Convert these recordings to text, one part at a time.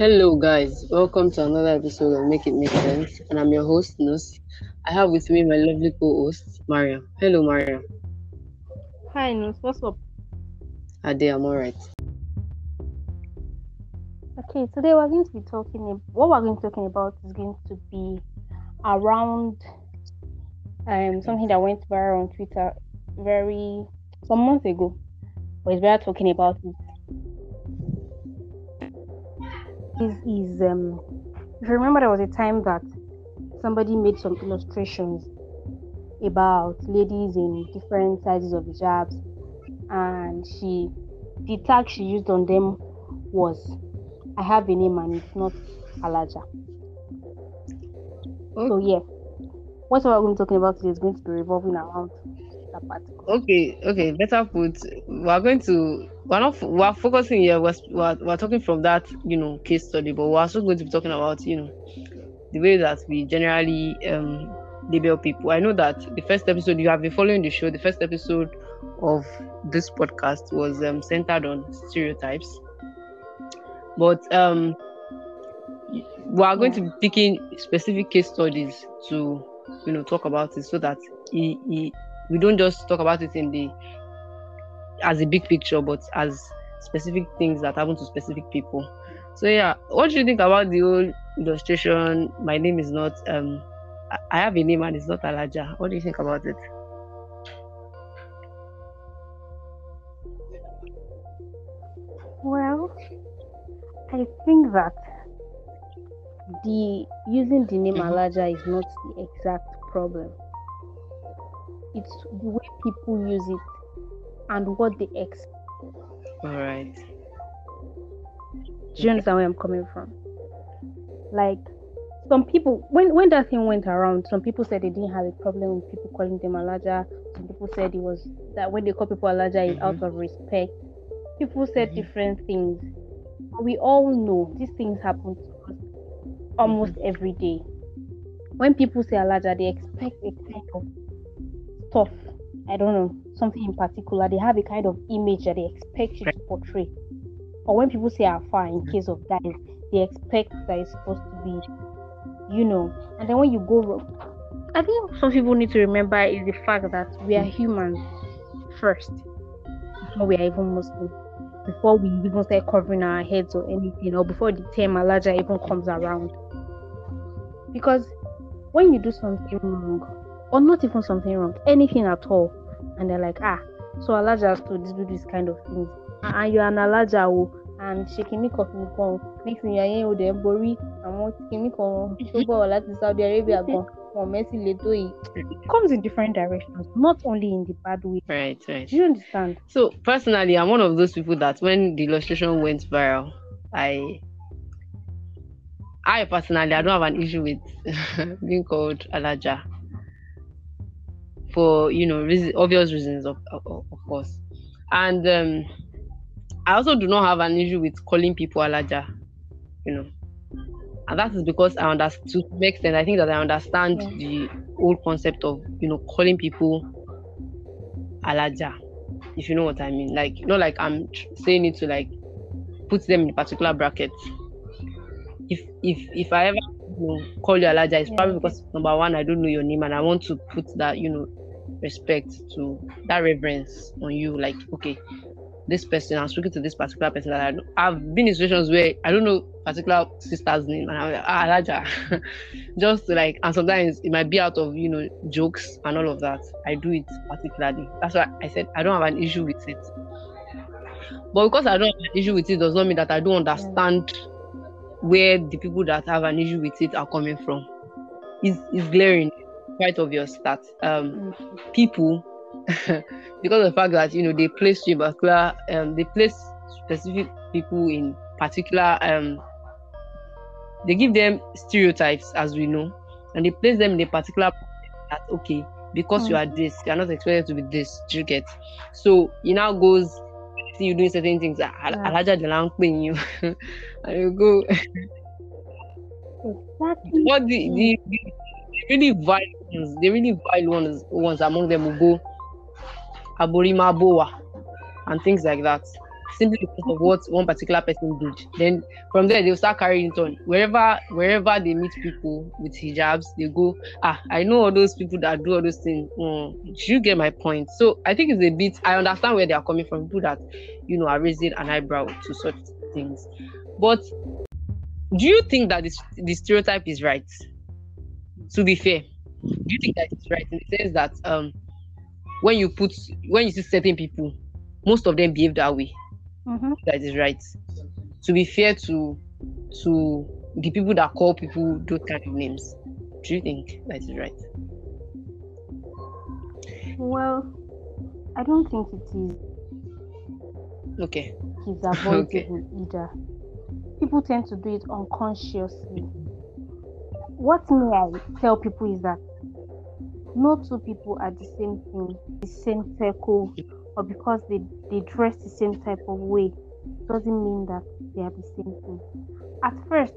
Hello, guys. Welcome to another episode of Make It Make Sense, and I'm your host, Nus. I have with me my lovely co-host, Maria. Hello, Maria. Hi, Nus. What's up? I'm all right. Okay, today what we're going to be talking about is going to be around something that went viral on Twitter some months ago, but it's better talking about it. This is if you remember, there was a time that somebody made some illustrations about ladies in different sizes of hijabs, and the tag she used on them was, "I have a name and it's not Alhaja." Okay. So yeah, what we're going to be talking about today is going to be revolving around that part. Okay, better put, we're talking from that case study, but we're also going to be talking about the way that we generally label people. I know that the first episode, you have been following the show, the first episode of this podcast was centered on stereotypes, but we are going to be picking specific case studies to talk about it, so that we don't just talk about it as a big picture, but as specific things that happen to specific people. So yeah, what do you think about the whole illustration, "My name is not I have a name and it's not Alhaja"? What do you think about it? Well, I think that using the name Alhaja is not the exact problem. It's the way people use it and what they expect. All right. Do you understand where I'm coming from? Like, some people, when that thing went around, some people said they didn't have a problem with people calling them Alhaja. Some people said it was that when they call people Alhaja, it's out of respect. People said different things. We all know these things happen to us almost every day. When people say Alhaja, they expect a kind of stuff, I don't know, something in particular. They have a kind of image that they expect you to portray. Or when people say Apa, in case of guys, they expect that it's supposed to be, And then when you go wrong, I think some people need to remember is the fact that we are humans first, before we are even Muslim, before we even start covering our heads or anything, or before the term Alhaja even comes around. Because when you do something wrong, or not even something wrong, anything at all, and they're like, so Alhaja has to do this kind of things, and you're an Alhaja, and shaking me off in the phone, making your hair with the embori, and what can make on October like Saudi Arabia, or Messi Leto. It comes in different directions, not only in the bad way. Right. Do you understand? So, personally, I'm one of those people that when the illustration went viral, I personally, I don't have an issue with being called Alhaja, for obvious reasons, of course, and I also do not have an issue with calling people Alhaja, and that is because I understand, to make sense. I think that I understand the whole concept of calling people Alhaja, if you know what I mean. Like, not like I'm saying it to like put them in a particular bracket. If I ever call you Alhaja, it's probably because, number one, I don't know your name, and I want to put that respect, to that reverence on you. Like, okay, this person, I'm speaking to this particular person, that I've been in situations where I don't know particular sister's name, and I'm like, Alhaja. Just to like, and sometimes it might be out of jokes and all of that. I do it particularly. That's why I said I don't have an issue with it. But because I don't have an issue with it, does not mean that I don't understand where the people that have an issue with it are coming from. Is glaring, quite obvious that people, because of the fact that they place specific people in particular, they give them stereotypes, as we know, and they place them in a particular that, okay, because you are this, you are not expected to be this. Do you get? So it now goes, you doing certain things, Alhaja Delang playing you, and you go. Exactly. What the really vile ones among them will go Abori Mabowa and things like that. simply because of what one particular person did. Then from there they'll start carrying it on. Wherever they meet people with hijabs, they go, I know all those people that do all those things. You get my point. So I think it's a bit, I understand where they are coming from, people that, are raising an eyebrow to such things. But do you think that the stereotype is right? To be fair, do you think that it's right in the sense that when you see certain people, most of them behave that way? Mm-hmm. That is right. To be fair to the people that call people those kind of names, do you think that is right? Well, I don't think it is. Okay. It's avoidable either. People tend to do it unconsciously. What may I tell people is that no two people are the same thing, the same circle, or because they dress the same type of way, doesn't mean that they are the same thing. At first,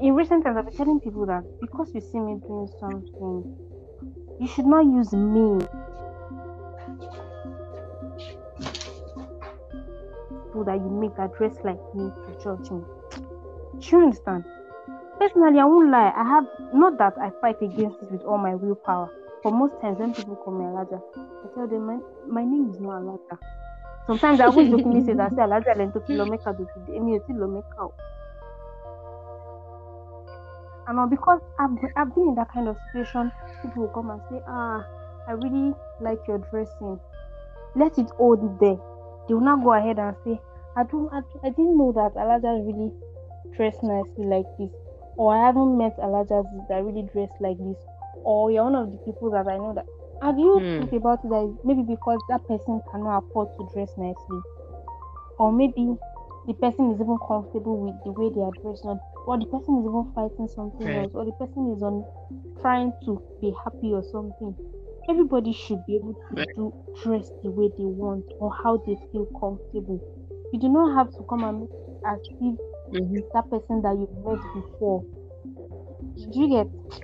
in recent times, I've been telling people that because you see me doing something, you should not use me. People that you make that dress like me to judge me. Do you understand? Personally, I won't lie. I have, not that I fight against it with all my willpower, but most times when people call me Alhaja, I tell them my name is not Alhaja. Sometimes I always look at me and say Alhaja lento kilomeka do emioti lomeka. And because I've been in that kind of situation, people will come and say, I really like your dressing. Let it hold there. They will not go ahead and say, I didn't know that Alhaja really dressed nicely like this. Or I haven't met Alhajas that really dress like this, or you're one of the people that I know that. Have you think about it that maybe because that person cannot afford to dress nicely, or maybe the person is even comfortable with the way they are dressed, or the person is even fighting something else, or the person is on trying to be happy or something. Everybody should be able to dress the way they want or how they feel comfortable. You do not have to come and as if mm-hmm. that person that you've met before,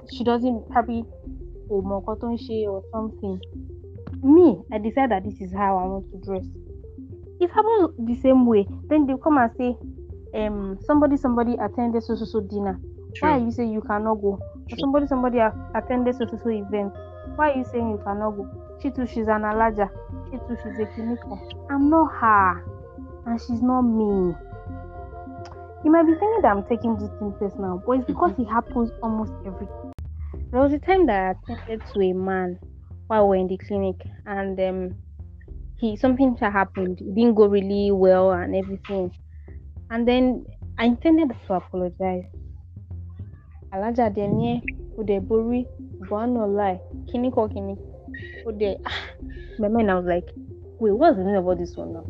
she doesn't probably more cotton shade or something. Me, I decide that this is how I want to dress. It happens the same way. Then they come and say, somebody attended so dinner. True. Why you say you cannot go? Or somebody attended so event. Why are you saying you cannot go? She too, she's an Alhaja. She too, she's a clinical. I'm not her, and she's not me. You might be thinking that I'm taking this thing personal, but it's because it happens almost every time. There was a time that I attended to a man while we were in the clinic, and something happened. It didn't go really well and everything. And then I intended to apologize. Alhaja denye, udebori, buano lie, kiniko kinik, ude. My man, I was like, wait, what's the name about this one now?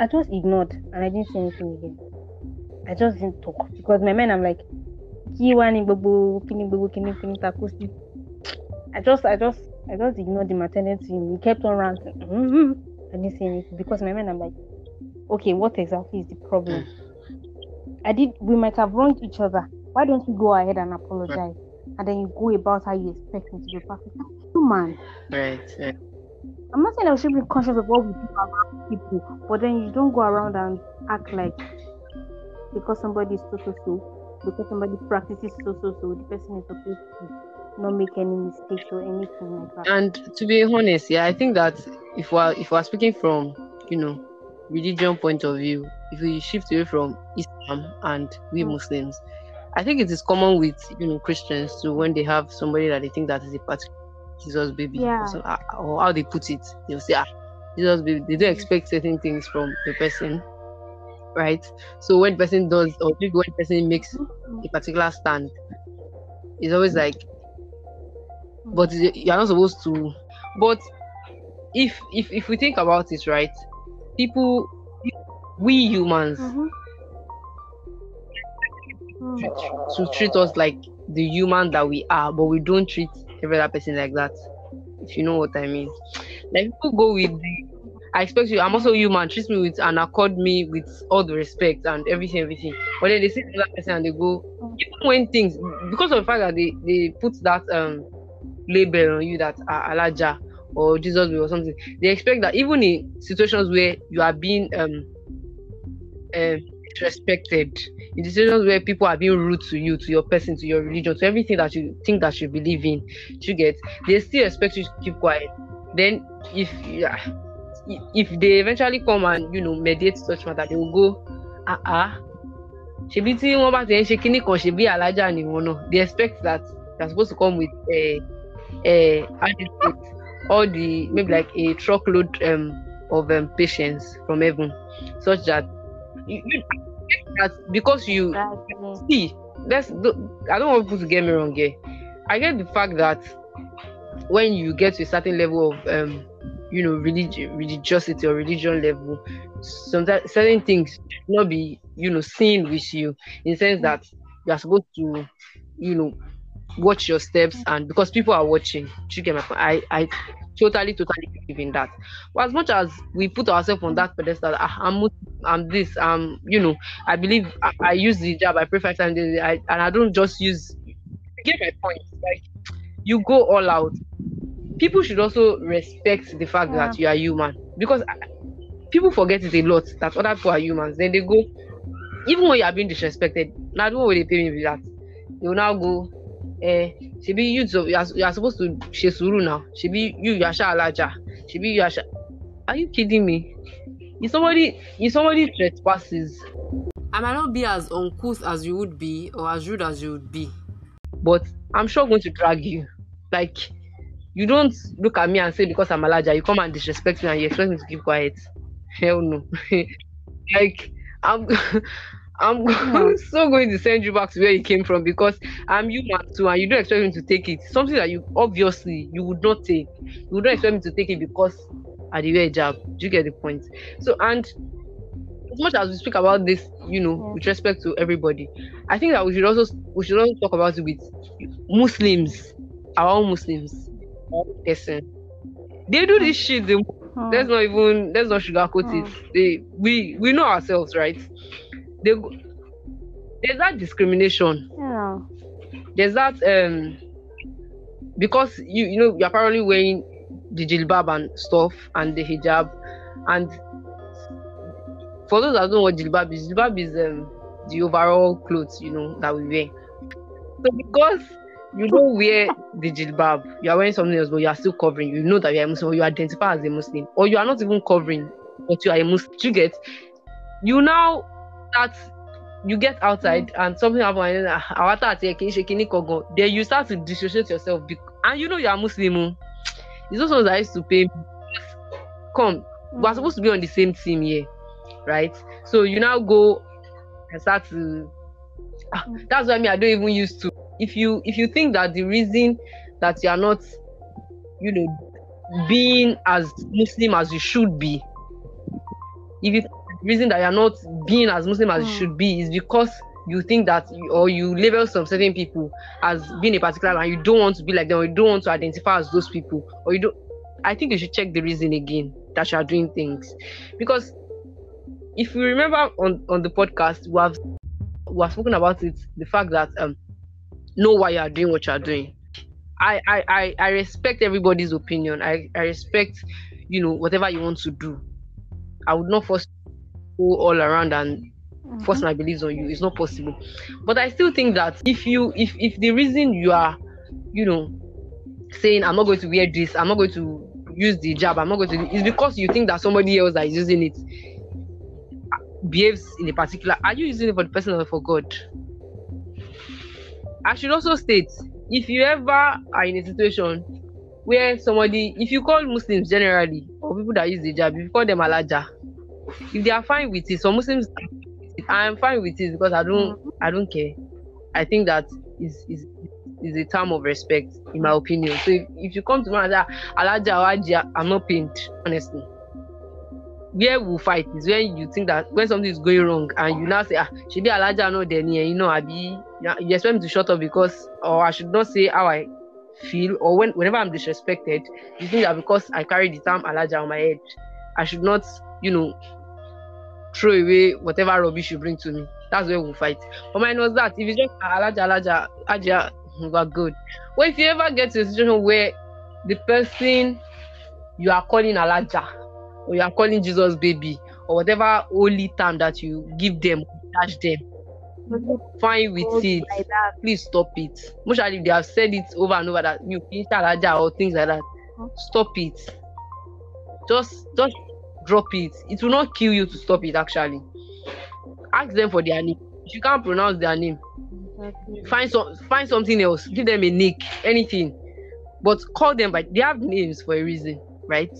I just ignored and I didn't say anything again. I just didn't talk because my man, I'm like, I just ignored him, attended to him. He kept on ranting. I didn't say anything because my man, I'm like, okay, what exactly is the problem? We might have wronged each other. Why don't you go ahead and apologize? And then you go about how you expect me to be perfect. Human. Right. I'm not saying I should be conscious of what we do around people, but then you don't go around and act like because somebody is so, because somebody practices so, the person is supposed to not make any mistakes or anything like that. And to be honest, I think that if we're speaking from, religion point of view, if we shift away from Islam and we Muslims, I think it is common with, Christians to when they have somebody that they think that is a particular Jesus baby, or how they put it, they'll say, Jesus baby. They don't expect certain things from the person, right? So when person does, or when person makes a particular stand, it's always like, but you're not supposed to. But if we think about it, right, people, we humans, to treat us like the human that we are, but we don't treat every other person like that, if you know what I mean. Like, people go with I expect you, I'm also human, treat me with and accord me with all the respect and everything. But then they see another person and they go, even when things, because of the fact that they put that label on you that Alhaja or Jesus will or something. They expect that even in situations where you are being respected, in situations where people are being rude to you, to your person, to your religion, to everything that you think that you believe in, you get, they still expect you to keep quiet. Then if they eventually come and, you know, mediate such matter, they will go, they expect that they're supposed to come with all the, maybe like a truckload of patience from heaven, such that I don't want people to get me wrong here. I get the fact that when you get to a certain level of religiosity or religion level, sometimes certain things should not be seen with you, in the sense that you are supposed to watch your steps, and because people are watching. I totally believe in that. Well, as much as we put ourselves on that pedestal, I believe I use the hijab, I pray 5 times daily, and I don't just use. Get my point. Like, you go all out. People should also respect the fact that you are human, because people forget it a lot that other people are humans. Then they go, even when you are being disrespected, now don't worry, they pay me with that. They will now go, you are supposed to shesuru now. You are Alhaja. You are. Are you kidding me? If somebody trespasses, I might not be as uncouth as you would be or as rude as you would be, but I'm sure going to drag you. Like, you don't look at me and say because I'm Alhaja, you come and disrespect me and you expect me to keep quiet. Hell no. Like, I'm so going to send you back to where you came from, because I'm human too, and you don't expect me to take it. Something that you obviously you would not take. You would not expect me to take it because I did a job. Do you get the point? So, and as much as we speak about this, with respect to everybody, I think that we should also talk about it with Muslims, our own Muslims. They do this shit. Let's not sugarcoat it. We know ourselves, right? There's that discrimination. Yeah. There's that because you're apparently wearing the jilbab and stuff and the hijab, and for those that don't know what jilbab is the overall clothes that we wear. So because you don't wear the jilbab, you are wearing something else, but you are still covering. You know that you are a Muslim, or you identify as a Muslim, or you are not even covering, but you are a Muslim. You get, you now. That you get outside and something happens, then you start to dissociate yourself, and you are Muslim. It's also that I used to pay. Come, we're supposed to be on the same team here, right? So you now go and start to. That's why I don't even use to. If you think that the reason that you are not, being as Muslim as you should be, reason that you're not being as Muslim as you should be is because you think that you label some certain people as being a particular, and you don't want to be like them, or you don't want to identify as those people, or you don't. I think you should check the reason again that you are doing things, because if you remember on the podcast we have spoken about it, the fact that know why you are doing what you are doing. I respect everybody's opinion. I respect whatever you want to do. I would not force all around and force my beliefs on you. It's not possible. But I still think that if the reason you are saying I'm not going to wear this, I'm not going to use the hijab, I'm not going to, is because you think that somebody else that is using it behaves in a particular, are you using it for the person or for God? I should also state, if you ever are in a situation where somebody, if you call Muslims generally or people that use the hijab, if you call them Alhaja, if they are fine with it, some Muslims, I am fine with it, because I don't care. I think that is a term of respect, in my opinion. So if you come to me and say Alhaja, I'm not pained, honestly. Where we fight is when you think that when something is going wrong and you now say should be Alhaja, no Denny, you expect me to shut up because, or I should not say how I feel, or whenever I'm disrespected, you think that because I carry the term Alhaja on my head, I should not throw away whatever rubbish you bring to me. That's where we'll fight. But mine was that if it's just Alhaja, you are good. Well, if you ever get to a situation where the person you are calling Alhaja, or you are calling Jesus baby, or whatever holy term that you give them, attach them. Fine with it. Please stop it. Most of them, they have said it over and over that you finish Alhaja or things like that. Stop it. Just drop it. It will not kill you to stop it, actually. Ask them for their name. If you can't pronounce their name, exactly, find something else. Give them a nick, anything. But call them by... They have names for a reason, right?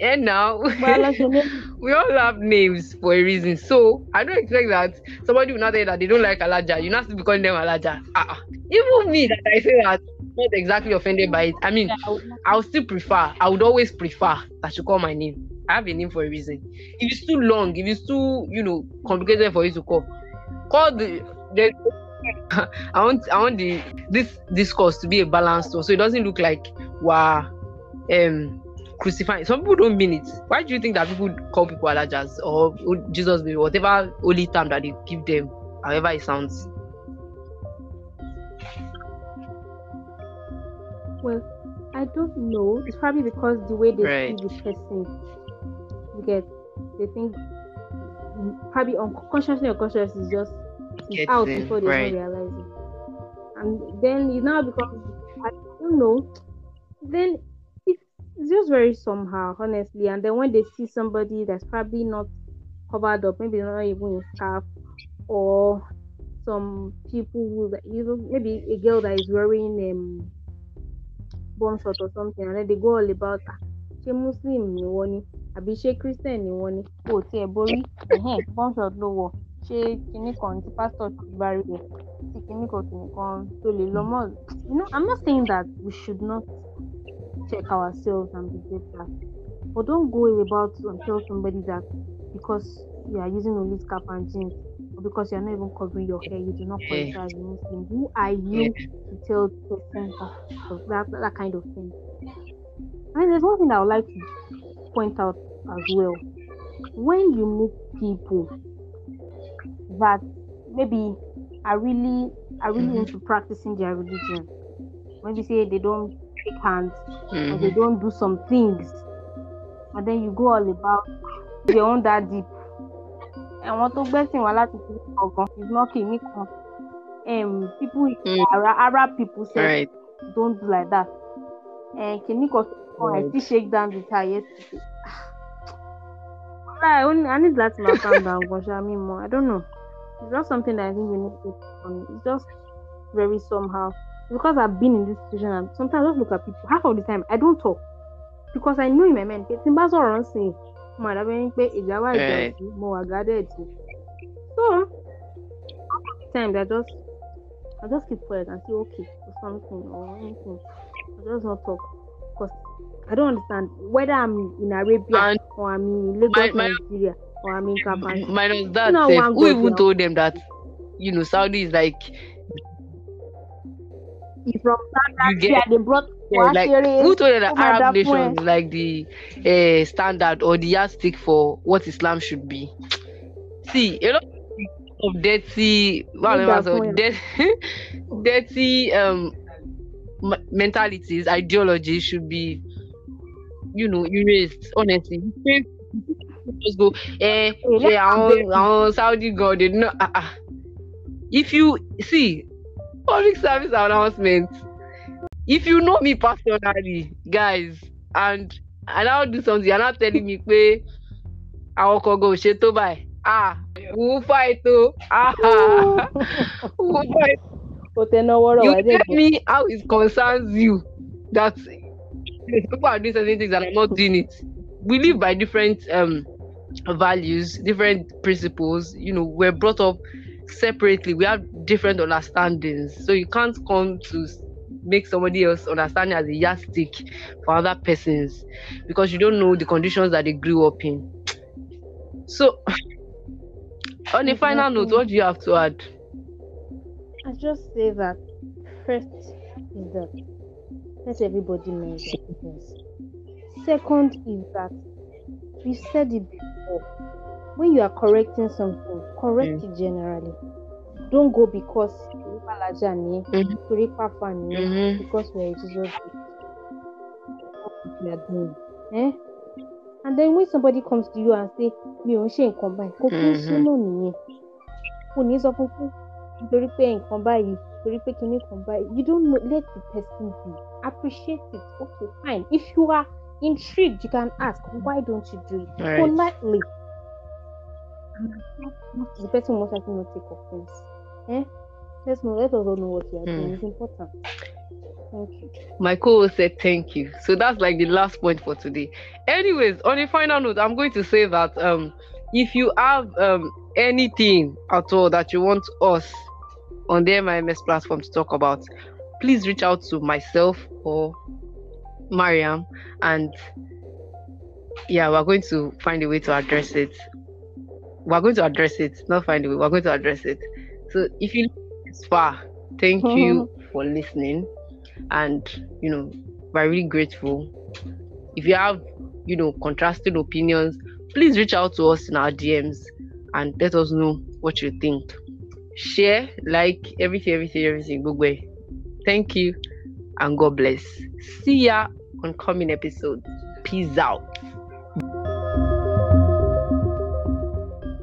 And now, we all have names for a reason. So, I don't expect that somebody will not say that they don't like Alhaja. You're not still calling them Alhaja. Even me, that I say that, not exactly offended by it. I mean, I would still prefer, I would always prefer that you call my name. I have a name for a reason. If it's too long, if it's too, complicated for you to call the I want this discourse to be a balanced one, so it doesn't look like we're crucifying. Some people don't mean it. Why do you think that people call people Alhajas or Jesus, whatever holy term that they give them, however it sounds? Well, I don't know. It's probably because the way they see the person, they think probably unconsciously or consciously is just out before they realize it. And then because I don't know, then it's just very somehow, honestly. And then when they see somebody that's probably not covered up, maybe not even in scarf, or some people who maybe a girl that is wearing bomb shot or something, and then they go all about she Muslim ni woni, abi she Christian ni woni, o ti e bori bomb shot lo wo she kini kon ti pastor ti bari e ti kini kon to le lo mo. I'm not saying that we should not check ourselves and be better, but don't go about and tell somebody that because you are using only scarf and jeans, or because you are not even covering your hair, you do not qualify as a Muslim. Who are you to tell the person that kind of thing? And there's one thing I would like to point out as well. When you meet people that maybe are really into practicing their religion, when you say they don't shake hands, or they don't do some things, and then you go all about their own that deep. I want to best in Walati is not in people Arab people say don't do like that. And Kimiko I still shake down the tire yesterday. I need that to calm down, I don't know. It's not something that I think we need to focus on. It's just very somehow. Because I've been in this situation and sometimes I just look at people. Half of the time I don't talk. Because I know in my mind, Timba's all wrong saying. So time I just keep quiet and say okay or something or anything. I just not talk because I don't understand whether I'm in Arabia or I'm in Lagos, Nigeria, or I'm in Kampala. Minus that, who even told them that Saudi is like from South Africa? They brought who told you that Arab nations like the standard or the yardstick for what Islam should be? See, a lot of dirty mentalities, ideologies should be, erased. Honestly, just go. Our Saudi God did not. If you see public service announcements. If you know me personally, guys, and I now do something, you're not telling me, pay our Kogo, Sheto by. Who fight to? Who fight? You tell me how it concerns you that people are doing certain things and I'm not doing it. We live by different values, different principles. We're brought up separately. We have different understandings. So you can't come to make somebody else understand as a yardstick for other persons because you don't know the conditions that they grew up in. So, on a final note, what do you have to add? I just say that first is that let everybody know this. Second is that we said it before. When you are correcting something, correct it generally. Don't go because Alhaja ni kulipa fani because we are using what we are doing, eh? And then when somebody comes to you and say, "Me on she in combine," you don't know, let the person be. Appreciate it. Okay, fine. If you are intrigued, you can ask, why don't you do it? Right. Politely. The person must actually not take offense. Eh? Let us all know what you are doing. It's important. Thank you. My co-host said thank you. So that's like the last point for today. Anyways, on a final note, I'm going to say that if you have anything at all that you want us on the MIMS platform to talk about, please reach out to myself or Mariam, and yeah, we're going to find a way to address it. We're going to address it, not find a way, we're going to address it. So if you listen this far, thank you for listening, and you know, we're really grateful. If you have, you know, contrasting opinions, please reach out to us in our DMs and let us know what you think. Share, like, everything. Good way. Thank you and God bless. See ya on coming episodes. Peace out.